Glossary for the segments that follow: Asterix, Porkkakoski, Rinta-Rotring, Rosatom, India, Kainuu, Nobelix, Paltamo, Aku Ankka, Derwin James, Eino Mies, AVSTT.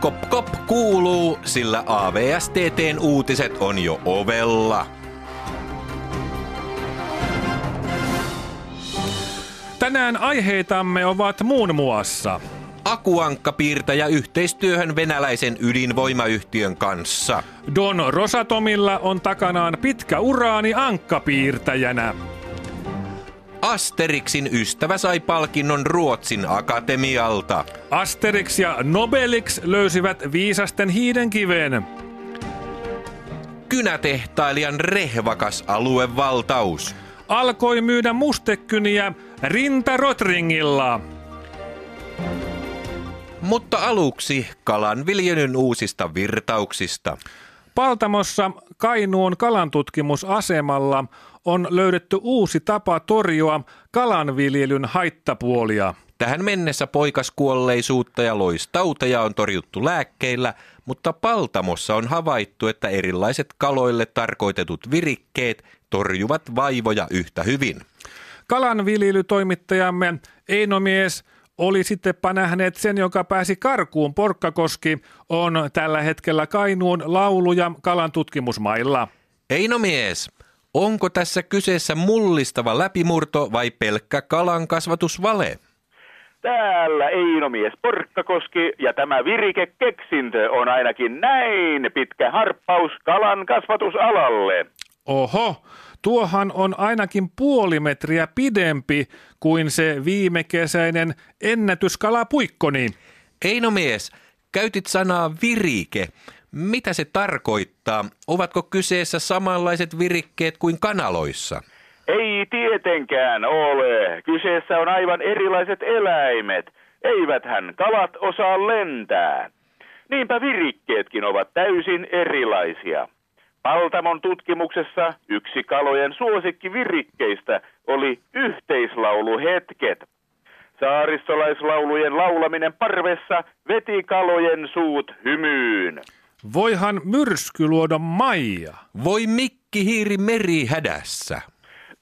Kop kop kuuluu, sillä AVSTT:n uutiset on jo ovella. Tänään aiheitamme ovat muun muassa Aku Ankka piirtäjä yhteistyöhön venäläisen ydinvoimayhtiön kanssa. Don Rosatomilla on takanaan pitkä uraani ankkapiirtäjänä. Asterixin ystävä sai palkinnon Ruotsin akatemialta. Asterix ja Nobelix löysivät viisasten hiidenkiven. Kynätehtailijan rehvakas aluevaltaus. Alkoi myydä mustekyniä Rinta-Rotringilla. Mutta aluksi kalanviljelyn uusista virtauksista. Paltamossa Kainuun kalantutkimusasemalla on löydetty uusi tapa torjua kalanviljelyn haittapuolia. Tähän mennessä poikaskuolleisuutta ja loistauteja on torjuttu lääkkeillä, mutta Paltamossa on havaittu, että erilaiset kaloille tarkoitetut virikkeet torjuvat vaivoja yhtä hyvin. Kalanviljelytoimittajamme Eino Mies oli sittenpä nähneet sen, joka pääsi karkuun. Porkkakoski on tällä hetkellä Kainuun laulu- ja kalantutkimusmailla. Eino Mies, onko tässä kyseessä mullistava läpimurto vai pelkkä kalan kasvatusvale? Täällä Eino Mies Porkkakoski, ja tämä virikekeksintö on ainakin näin pitkä harppaus kalan kasvatusalalle. Oho, tuohan on ainakin 0,5 metriä pidempi kuin se viimekesäinen ennätyskalapuikkoni. Eino Mies, käytit sanaa virike. Mitä se tarkoittaa? Ovatko kyseessä samanlaiset virikkeet kuin kanaloissa? Ei tietenkään ole. Kyseessä on aivan erilaiset eläimet. Eiväthän kalat osaa lentää. Niinpä virikkeetkin ovat täysin erilaisia. Paltamon tutkimuksessa yksi kalojen suosikkivirikkeistä oli yhteislauluhetket. Saaristolaislaulujen laulaminen parvessa veti kalojen suut hymyyn. Voihan myrsky luoda Maija. Voi mikkihiiri meri hädässä.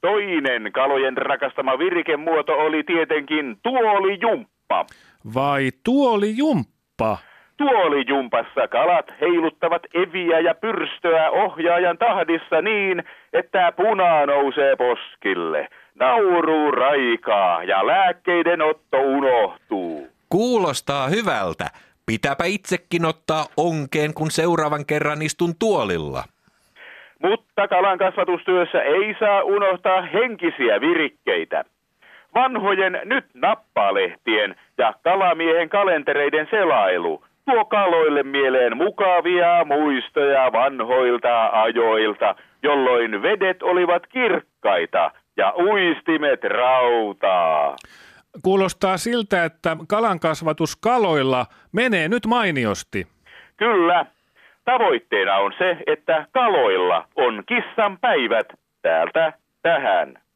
Toinen kalojen rakastama virikemuoto oli tietenkin tuolijumppa. Vai tuolijumppa? Tuolijumpassa kalat heiluttavat eviä ja pyrstöä ohjaajan tahdissa niin, että punaa nousee poskille. Nauru raikaa ja lääkkeiden otto unohtuu. Kuulostaa hyvältä. Pitääpä itsekin ottaa onkeen, kun seuraavan kerran istun tuolilla. Mutta kalan kasvatustyössä ei saa unohtaa henkisiä virikkeitä. Vanhojen nyt nappalehtien ja kalamiehen kalentereiden selailu tuo kaloille mieleen mukavia muistoja vanhoilta ajoilta, jolloin vedet olivat kirkkaita ja uistimet rautaa. Kuulostaa siltä, että kalankasvatus kaloilla menee nyt mainiosti. Kyllä. Tavoitteena on se, että kaloilla on kissan päivät täältä tähän.